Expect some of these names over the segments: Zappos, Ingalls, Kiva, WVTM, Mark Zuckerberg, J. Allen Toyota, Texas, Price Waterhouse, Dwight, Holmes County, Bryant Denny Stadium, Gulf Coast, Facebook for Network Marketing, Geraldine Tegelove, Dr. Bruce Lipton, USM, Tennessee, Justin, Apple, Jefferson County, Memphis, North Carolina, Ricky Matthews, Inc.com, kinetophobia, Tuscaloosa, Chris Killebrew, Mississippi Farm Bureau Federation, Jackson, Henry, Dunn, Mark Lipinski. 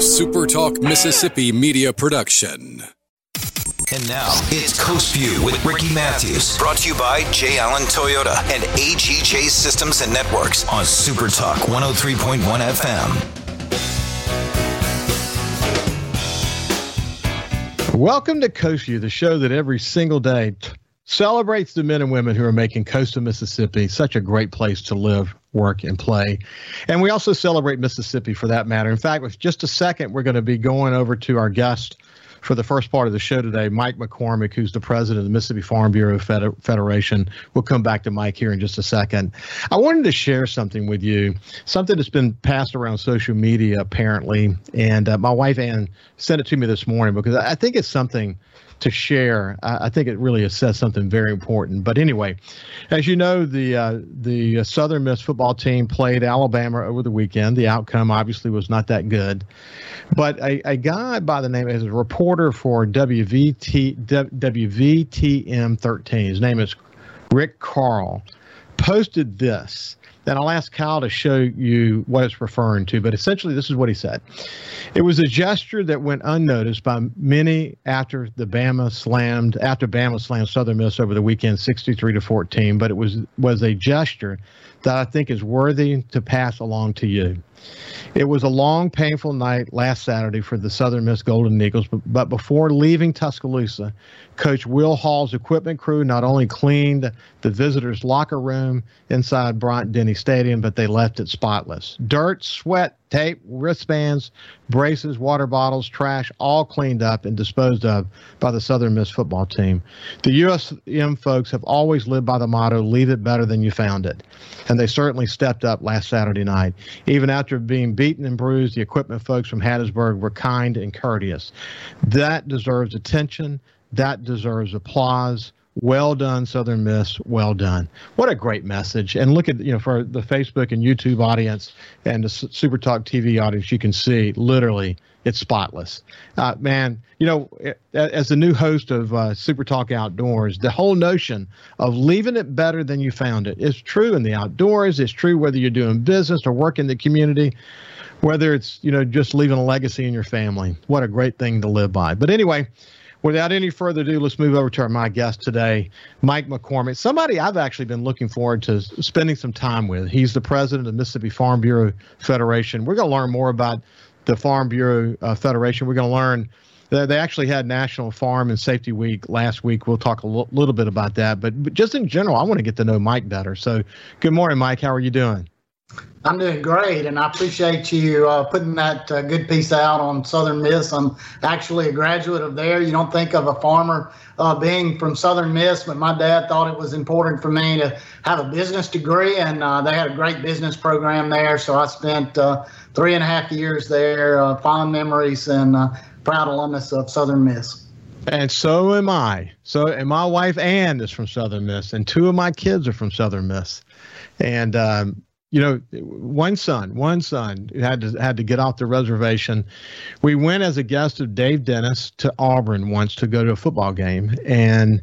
a Super Talk Mississippi media production. And now, it's Coast View with Ricky Matthews. Brought to you by J. Allen Toyota and AGJ Systems and Networks on Super Talk 103.1 FM. Welcome to Coast View, the show that every single day celebrates the men and women who are making coastal Mississippi such a great place to live, work, and play. And we also celebrate Mississippi for that matter. In fact, with just a second, we're going to be going over to our guest for the first part of the show today, Mike McCormick, who's the president of the Mississippi Farm Bureau Federation. We'll come back to Mike here in just a second. I wanted to share something with you, something that's been passed around social media apparently. And my wife, Ann, sent it to me this morning because I think it's something to share. I think it really says something very important. But anyway, as you know, the Southern Miss football team played Alabama over the weekend. The outcome obviously was not that good. But a guy by the name is a reporter for WVTM 13. His name is Rick Carl. Posted this. And I'll ask Kyle to show you what it's referring to, but essentially this is what he said. It was a gesture that went unnoticed by many after Bama slammed Southern Miss over the weekend 63-14, but it was a gesture that I think is worthy to pass along to you. It was a long, painful night last Saturday for the Southern Miss Golden Eagles, but before leaving Tuscaloosa, Coach Will Hall's equipment crew not only cleaned the visitors' locker room inside Bryant Denny Stadium, but they left it spotless. Dirt, sweat, tape, wristbands, braces, water bottles, trash, all cleaned up and disposed of by the Southern Miss football team. The USM folks have always lived by the motto, leave it better than you found it. And they certainly stepped up last Saturday night. Even after being beaten and bruised, the equipment folks from Hattiesburg were kind and courteous. That deserves attention. That deserves applause. Well done, Southern Miss. Well done. What a great message. And look at, for the Facebook and YouTube audience and the Super Talk TV audience, you can see literally it's spotless. As the new host of Super Talk Outdoors, the whole notion of leaving it better than you found it is true in the outdoors. It's true whether you're doing business or work in the community, whether it's, just leaving a legacy in your family. What a great thing to live by. But anyway, without any further ado, let's move over to my guest today, Mike McCormick, somebody I've actually been looking forward to spending some time with. He's the president of the Mississippi Farm Bureau Federation. We're going to learn more about the Farm Bureau Federation. We're going to learn that they actually had National Farm and Safety Week last week. We'll talk a little bit about that. But just in general, I want to get to know Mike better. So good morning, Mike. How are you doing? I'm doing great, and I appreciate you putting that good piece out on Southern Miss. I'm actually a graduate of there. You don't think of a farmer being from Southern Miss, but my dad thought it was important for me to have a business degree, and they had a great business program there. So I spent 3.5 years there, fond memories, and proud alumnus of Southern Miss. And so am I. And my wife, Ann, is from Southern Miss, and two of my kids are from Southern Miss. And one son had to get off the reservation. We went as a guest of Dave Dennis to Auburn once to go to a football game, and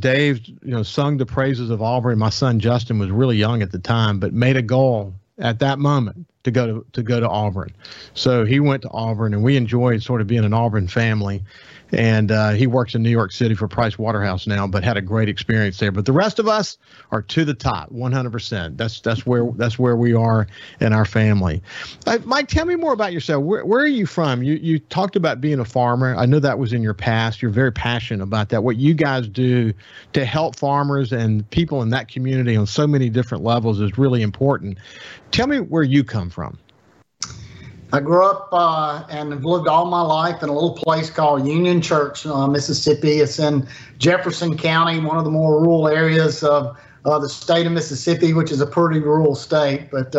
Dave, sung the praises of Auburn. My son Justin was really young at the time, but made a goal at that moment to go to Auburn. So he went to Auburn, and we enjoyed sort of being an Auburn family. And he works in New York City for Price Waterhouse now, but had a great experience there. But the rest of us are to the top, 100%. That's where we are in our family. Mike, tell me more about yourself. Where are you from? You talked about being a farmer. I know that was in your past. You're very passionate about that. What you guys do to help farmers and people in that community on so many different levels is really important. Tell me where you come from. I grew up and have lived all my life in a little place called Union Church, Mississippi. It's in Jefferson County, one of the more rural areas of the state of Mississippi, which is a pretty rural state. But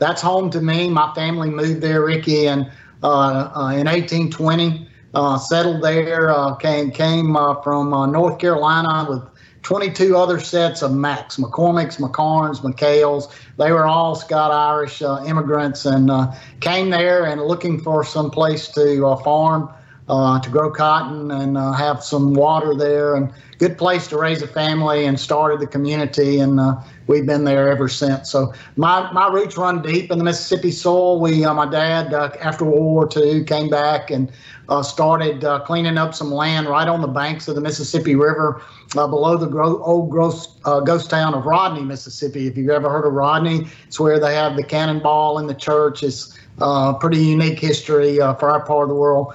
that's home to me. My family moved there, Ricky, and in 1820, settled there, came from North Carolina with 22 other sets of McCormicks, McCarns, McHales. They were all Scott-Irish immigrants and came there and looking for some place to farm. to grow cotton and have some water there, and good place to raise a family, and started the community, and we've been there ever since. So my roots run deep in the Mississippi soil. We my dad after World War II came back and started cleaning up some land right on the banks of the Mississippi River below the old ghost town of Rodney, Mississippi. If you've ever heard of Rodney, it's where they have the cannonball and the church. It's pretty unique history for our part of the world.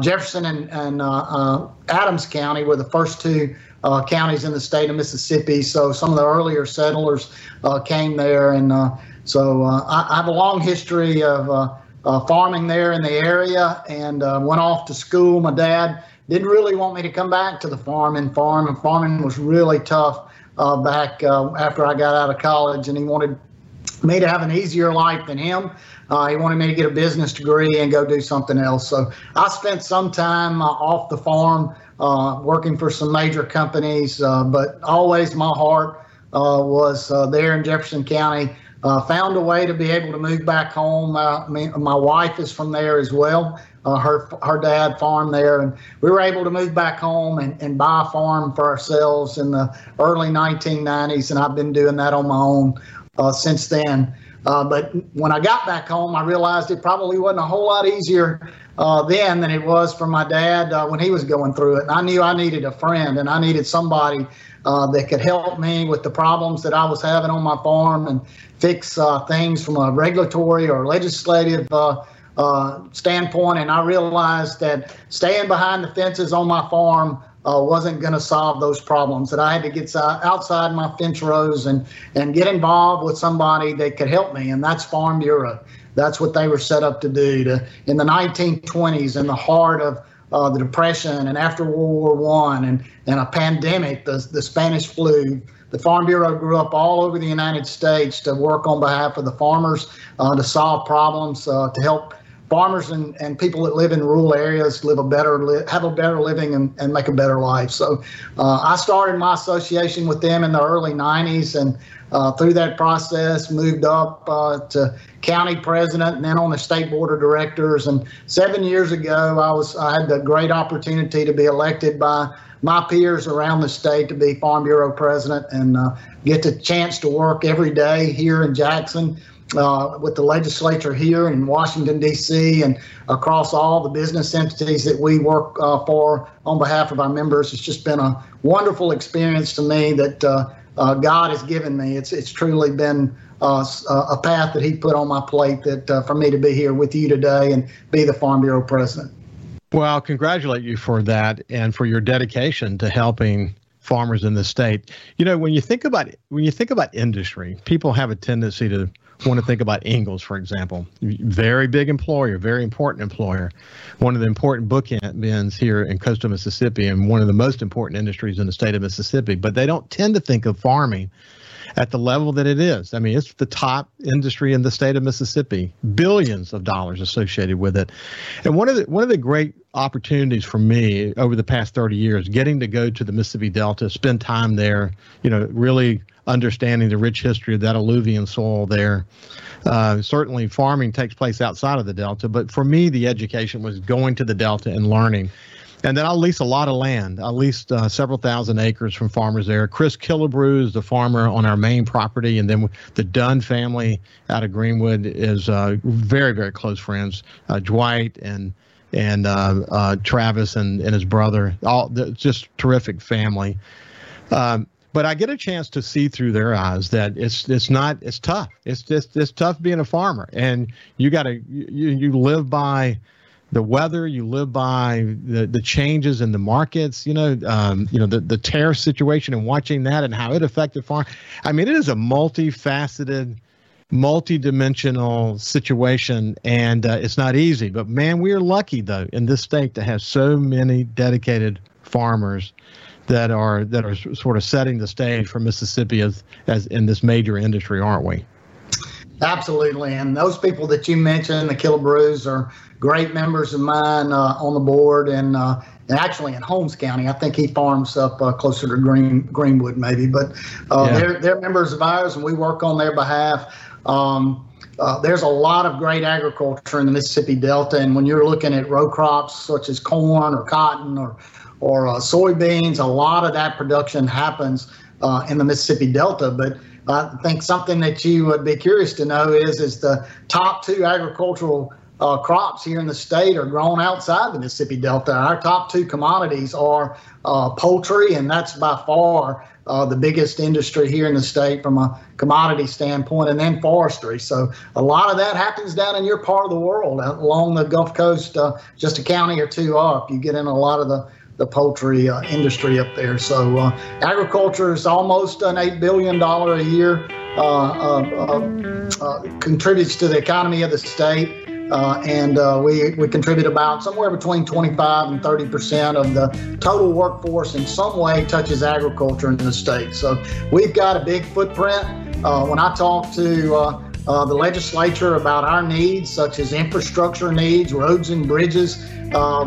Jefferson and Adams County were the first two counties in the state of Mississippi, so some of the earlier settlers came there, and so I have a long history of farming there in the area, and went off to school. My dad didn't really want me to come back to the farm, and farming was really tough back after I got out of college, and he wanted me to have an easier life than him. He wanted me to get a business degree and go do something else. So I spent some time off the farm working for some major companies, but always my heart was there in Jefferson County. Found a way to be able to move back home. My wife is from there as well. Her dad farmed there, and we were able to move back home and buy a farm for ourselves in the early 1990s, and I've been doing that on my own since then. But when I got back home, I realized it probably wasn't a whole lot easier then than it was for my dad when he was going through it. And I knew I needed a friend, and I needed somebody that could help me with the problems that I was having on my farm and fix things from a regulatory or legislative standpoint. And I realized that staying behind the fences on my farm wasn't going to solve those problems, that I had to get outside my fence rows and get involved with somebody that could help me, and that's Farm Bureau. That's what they were set up to do. In the 1920s, in the heart of the Depression and after World War I and a pandemic, the Spanish flu, the Farm Bureau grew up all over the United States to work on behalf of the farmers, to solve problems, to help farmers and people that live in rural areas have a better living and make a better life. So I started my association with them in the early 90s, and through that process moved up to county president and then on the state board of directors. And 7 years ago, I had the great opportunity to be elected by my peers around the state to be Farm Bureau president, and get the chance to work every day here in Jackson with the legislature here in Washington, D.C., and across all the business entities that we work for on behalf of our members. It's just been a wonderful experience to me that God has given me. It's truly been a path that he put on my plate that for me to be here with you today and be the Farm Bureau president. Well, I'll congratulate you for that and for your dedication to helping farmers in the state. You know, when you think about industry, people have a tendency to want to think about Ingalls, for example. Very big employer, very important employer. One of the important bookends here in coastal Mississippi, and one of the most important industries in the state of Mississippi. But they don't tend to think of farming at the level that it is. I mean, it's the top industry in the state of Mississippi, billions of dollars associated with it. And one of the great opportunities for me over the past 30 years, getting to go to the Mississippi Delta, spend time there, you know, really understanding the rich history of that alluvial soil there. Certainly farming takes place outside of the Delta, but for me, the education was going to the Delta and learning. And then I leased a lot of land. I leased several thousand acres from farmers there. Chris Killebrew is the farmer on our main property. And then the Dunn family out of Greenwood is very, very close friends. Dwight and Travis and his brother, all just terrific family. But I get a chance to see through their eyes that it's tough. It's just, it's tough being a farmer, and you live by the weather, you live by the changes in the markets, the tariff situation and watching that and how it affected farm. I mean, it is a multifaceted, multidimensional situation, and it's not easy, but man, we are lucky though in this state to have so many dedicated farmers that are sort of setting the stage for Mississippi as in this major industry, aren't we? Absolutely, and those people that you mentioned, the Killebrews, are great members of mine on the board, and actually in Holmes County. I think he farms up closer to Greenwood maybe, but they're members of ours, and we work on their behalf. There's a lot of great agriculture in the Mississippi Delta, and when you're looking at row crops such as corn or cotton or soybeans, a lot of that production happens in the Mississippi Delta. But I think something that you would be curious to know is the top two agricultural crops here in the state are grown outside the Mississippi Delta. Our top two commodities are poultry, and that's by far the biggest industry here in the state from a commodity standpoint, and then forestry. So a lot of that happens down in your part of the world, along the Gulf Coast, just a county or two up. You get in a lot of the poultry industry up there. So agriculture is almost an $8 billion a year, contributes to the economy of the state. And we contribute about somewhere between 25 and 30% of the total workforce in some way touches agriculture in the state. So we've got a big footprint. When I talk to the legislature about our needs, such as infrastructure needs, roads and bridges,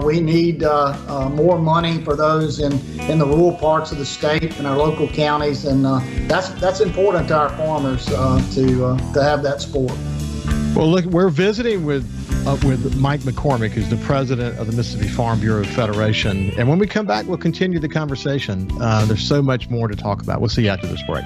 we need more money for those in the rural parts of the state and our local counties. And that's important to our farmers to have that support. Well, look, we're visiting with Mike McCormick, who's the president of the Mississippi Farm Bureau Federation. And when we come back, we'll continue the conversation. There's so much more to talk about. We'll see you after this break.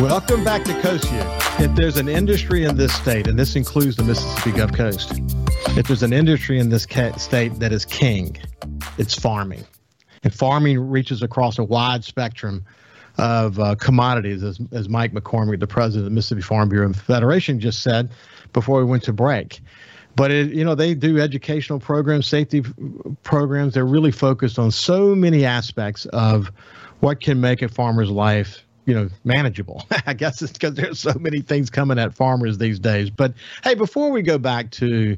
Welcome back to Coast View. If there's an industry in this state, and this includes the Mississippi Gulf Coast, if there's an industry in this state that is king, it's farming. And farming reaches across a wide spectrum of commodities, as Mike McCormick, the president of the Mississippi Farm Bureau Federation, just said before we went to break. But, they do educational programs, safety programs. They're really focused on so many aspects of what can make a farmer's life manageable. I guess it's because there's so many things coming at farmers these days. But hey, before we go back to,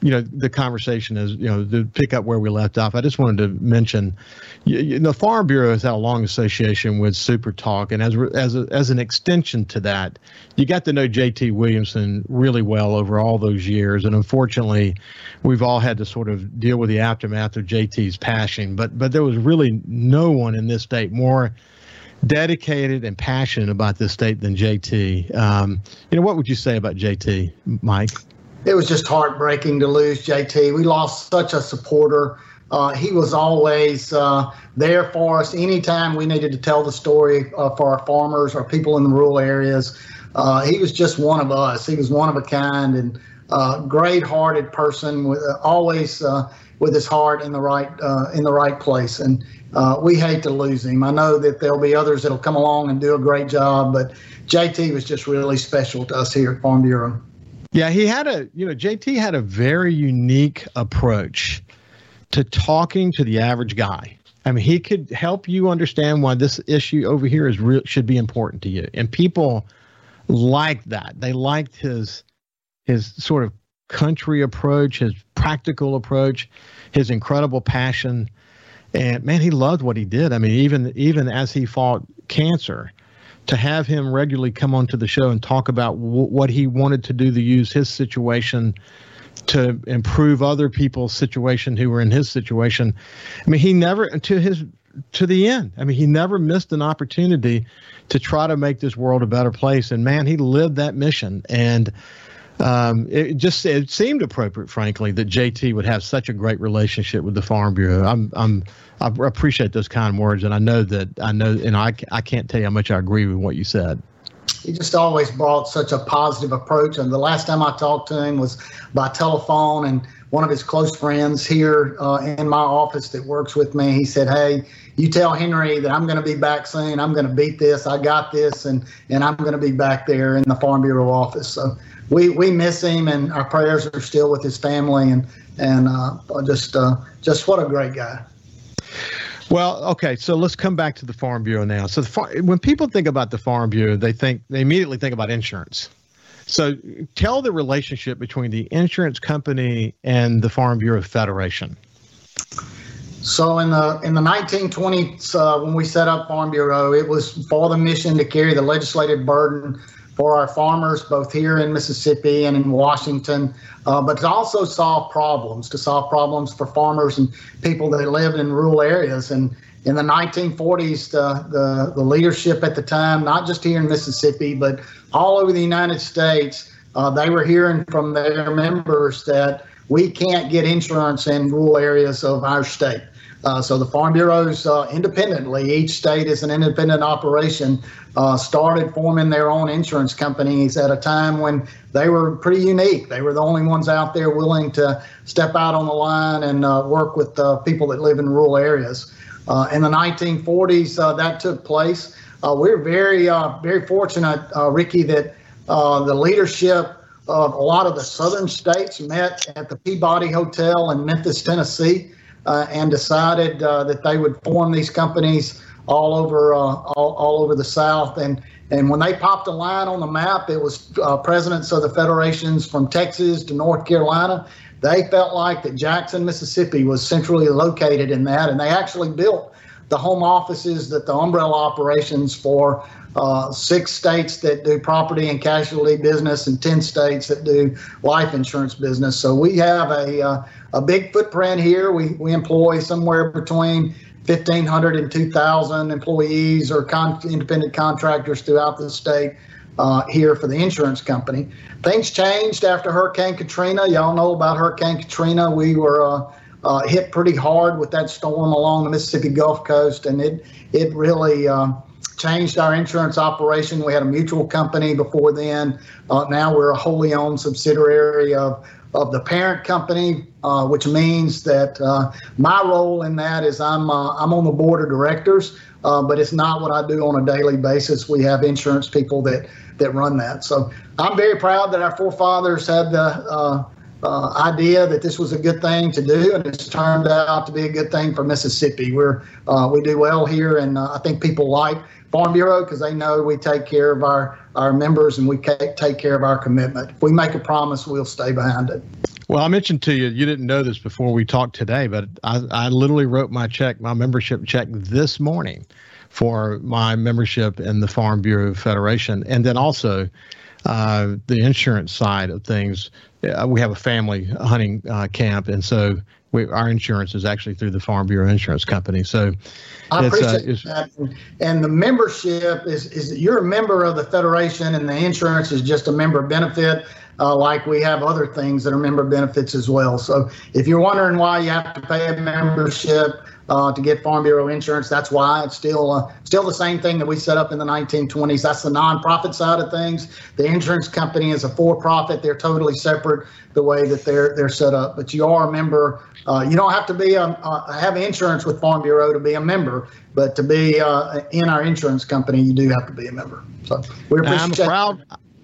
the conversation is, to pick up where we left off, I just wanted to mention, the Farm Bureau has had a long association with Super Talk. And as an extension to that, you got to know J.T. Williamson really well over all those years. And unfortunately, we've all had to sort of deal with the aftermath of J.T.'s passing. But there was really no one in this state more dedicated and passionate about this state than JT. What would you say about JT, Mike? It was just heartbreaking to lose JT. We lost such a supporter. He was always there for us anytime we needed to tell the story for our farmers or people in the rural areas. He was just one of us. He was one of a kind and great-hearted person, with, always with his heart in the right place. And we hate to lose him. I know that there'll be others that'll come along and do a great job, but JT was just really special to us here at Farm Bureau. Yeah, he had JT had a very unique approach to talking to the average guy. I mean, he could help you understand why this issue over here is should be important to you. And people liked that. They liked his sort of country approach, his practical approach, his incredible passion. And man, he loved what he did. I mean, even as he fought cancer, to have him regularly come onto the show and talk about what he wanted to do to use his situation to improve other people's situation who were in his situation. I mean, he never to the end. I mean, he never missed an opportunity to try to make this world a better place. And man, he lived that mission. And it seemed appropriate, frankly, that JT would have such a great relationship with the Farm Bureau. I appreciate those kind words, and I know, and I can't tell you how much I agree with what you said. He just always brought such a positive approach. And the last time I talked to him was by telephone, and one of his close friends here in my office that works with me, he said, hey, you tell Henry that I'm going to be back soon. I'm going to beat this. I got this. And I'm going to be back there in the Farm Bureau office. So we miss him, and our prayers are still with his family. And just what a great guy. Well, okay, so let's come back to the Farm Bureau now. So when people think about the Farm Bureau, they immediately think about insurance. So tell the relationship between the insurance company and the Farm Bureau Federation. So in the 1920s, when we set up Farm Bureau, it was for the mission to carry the legislative burden for our farmers, both here in Mississippi and in Washington, but to also solve problems for farmers and people that lived in rural areas. And in the 1940s, the leadership at the time, not just here in Mississippi, but all over the United States, they were hearing from their members that we can't get insurance in rural areas of our state. So the Farm Bureaus independently, each state is an independent operation, started forming their own insurance companies at a time when they were pretty unique. They were the only ones out there willing to step out on the line and work with people that live in rural areas. In the 1940s, that took place. We're very, very fortunate, Ricky, that the leadership of a lot of the southern states met at the Peabody Hotel in Memphis, Tennessee. And decided that they would form these companies all over the South. And when they popped a line on the map, it was presidents of the federations from Texas to North Carolina. They felt like that Jackson, Mississippi was centrally located in that, and they actually built the home offices that the umbrella operations for six states that do property and casualty business and 10 states that do life insurance business. So we have a big footprint here. We employ somewhere between 1,500 and 2,000 employees or independent contractors throughout the state here for the insurance company. Things changed after Hurricane Katrina. Y'all know about Hurricane Katrina. We were hit pretty hard with that storm along the Mississippi Gulf Coast, and it really changed our insurance operation. We had a mutual company before then. Now we're a wholly owned subsidiary of the parent company, which means that my role in that is I'm on the board of directors, but it's not what I do on a daily basis. We have insurance people that run that. So I'm very proud that our forefathers had the idea that this was a good thing to do, and it's turned out to be a good thing for Mississippi. We do well here, and I think people like Farm Bureau because they know we take care of our members and we take care of our commitment. If we make a promise, we'll stay behind it. Well, I mentioned to you, you didn't know this before we talked today, but I literally wrote my membership check this morning for my membership in the Farm Bureau Federation, and then also the insurance side of things. We have a family hunting camp, and so our insurance is actually through the Farm Bureau Insurance Company. So I appreciate that. And the membership is you're a member of the federation, and the insurance is just a member benefit. Like we have other things that are member benefits as well. So if you're wondering why you have to pay a membership to get Farm Bureau insurance, that's why. It's still the same thing that we set up in the 1920s. That's the nonprofit side of things. The insurance company is a for-profit. They're totally separate the way that they're set up. But you are a member. You don't have to be have insurance with Farm Bureau to be a member, but to be in our insurance company, you do have to be a member. So we appreciate it.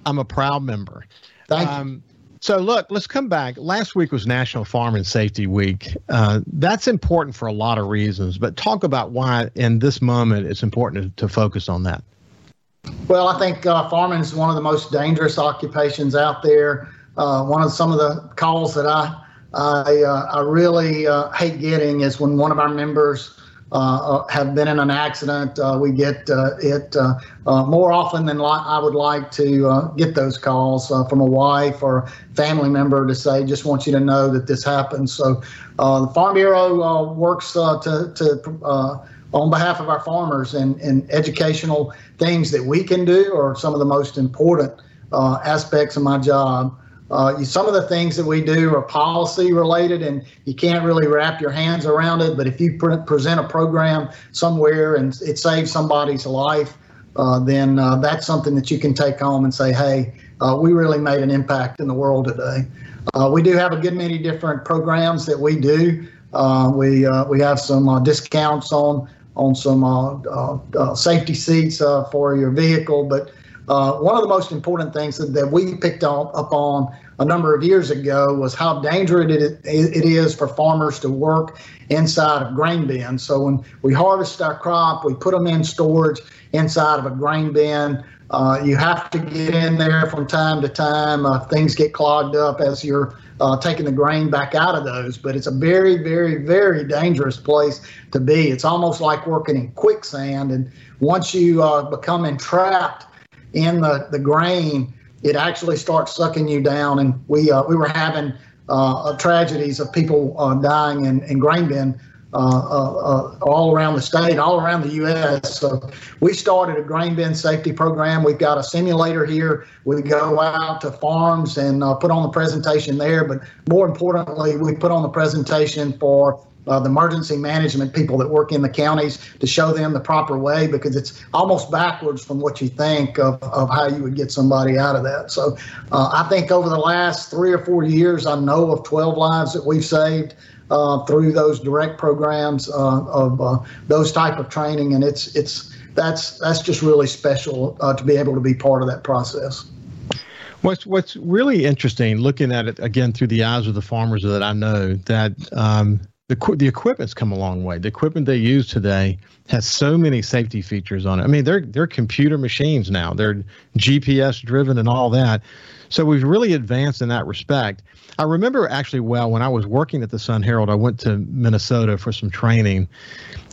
I'm a proud member. Thank you. So look, let's come back. Last week was National Farm and Safety Week. That's important for a lot of reasons, but talk about why in this moment it's important to focus on that. Well, I think farming is one of the most dangerous occupations out there. Some of the calls that I really hate getting is when one of our members have been in an accident. We get it more often than I would like to get those calls from a wife or family member to say, just want you to know that this happened. So the Farm Bureau works on behalf of our farmers and educational things that we can do are some of the most important aspects of my job. Some of the things that we do are policy related, and you can't really wrap your hands around it. But if you present a program somewhere and it saves somebody's life, then that's something that you can take home and say, hey, we really made an impact in the world today. We do have a good many different programs that we do. We have some discounts on some safety seats for your vehicle. But one of the most important things that we picked up on a number of years ago was how dangerous it is for farmers to work inside of grain bins. So when we harvest our crop, we put them in storage inside of a grain bin. You have to get in there from time to time. Things get clogged up as you're taking the grain back out of those. But it's a very, very, very dangerous place to be. It's almost like working in quicksand. And once you become entrapped in the grain, it actually starts sucking you down. And we were having tragedies of people dying in grain bin all around the state, all around the U.S. So we started a grain bin safety program. We've got a simulator here. We go out to farms and put on the presentation there. But more importantly, we put on the presentation for the emergency management people that work in the counties to show them the proper way, because it's almost backwards from what you think of how you would get somebody out of that. So I think over the last 3 or 4 years, I know of 12 lives that we've saved through those direct programs of those type of training, and that's just really special to be able to be part of that process. What's really interesting, looking at it again through the eyes of the farmers that I know, that the equipment's come a long way. The equipment they use today has so many safety features on it. I mean, they're computer machines now. They're GPS driven and all that. So we've really advanced in that respect. I remember actually well when I was working at the Sun Herald, I went to Minnesota for some training.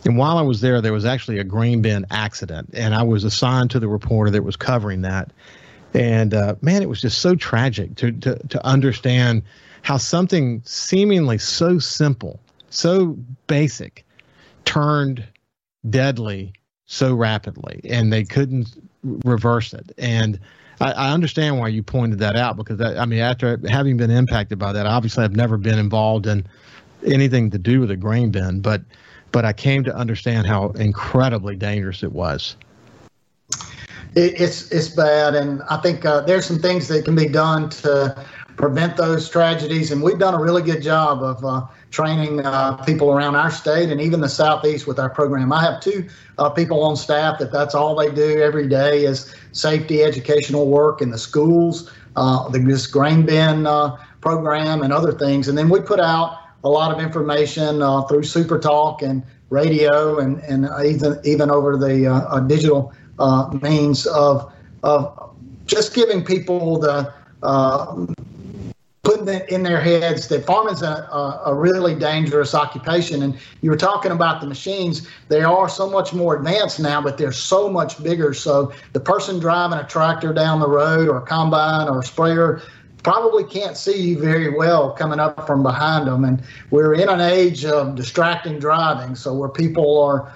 And while I was there, there was actually a grain bin accident. And I was assigned to the reporter that was covering that. And man, it was just so tragic to understand how something seemingly so simple, so basic, turned deadly so rapidly, and they couldn't reverse it. And I understand why you pointed that out, because after having been impacted by that, obviously I've never been involved in anything to do with a grain bin, but I came to understand how incredibly dangerous it was. It's bad, and I think there's some things that can be done to prevent those tragedies, and we've done a really good job of training people around our state and even the Southeast with our program. I have two people on staff that's all they do every day is safety educational work in the schools, this grain bin program and other things. And then we put out a lot of information through Super Talk and radio and even over the digital means of just giving people the putting it in their heads that farming's a really dangerous occupation. And you were talking about the machines. They are so much more advanced now, but they're so much bigger. So the person driving a tractor down the road or a combine or a sprayer probably can't see you very well coming up from behind them. And we're in an age of distracting driving, so where people are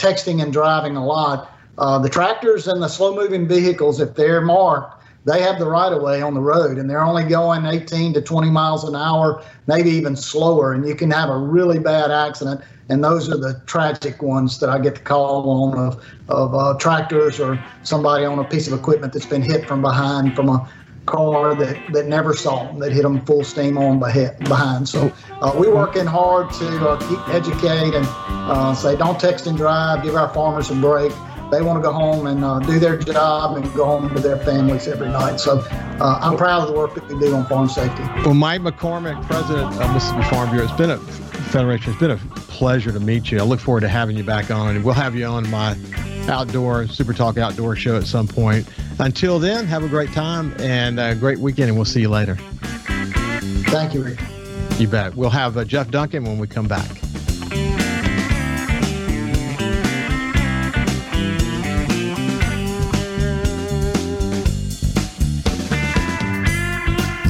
texting and driving a lot. The tractors and the slow-moving vehicles, if they're marked, they have the right-of-way on the road, and they're only going 18 to 20 miles an hour, maybe even slower, and you can have a really bad accident, and those are the tragic ones that I get the call on of tractors or somebody on a piece of equipment that's been hit from behind from a car that never saw them, that hit them full steam on behind. So we're working hard to educate and say don't text and drive, give our farmers a break. They want to go home and do their job and go home to their families every night. So I'm proud of the work that we do on farm safety. Well, Mike McCormick, president of Mississippi Farm Bureau Federation, it's been a pleasure to meet you. I look forward to having you back on, and we'll have you on my Super Talk Outdoor show at some point. Until then, have a great time and a great weekend, and we'll see you later. Thank you, Rick. You bet. We'll have Jeff Duncan when we come back.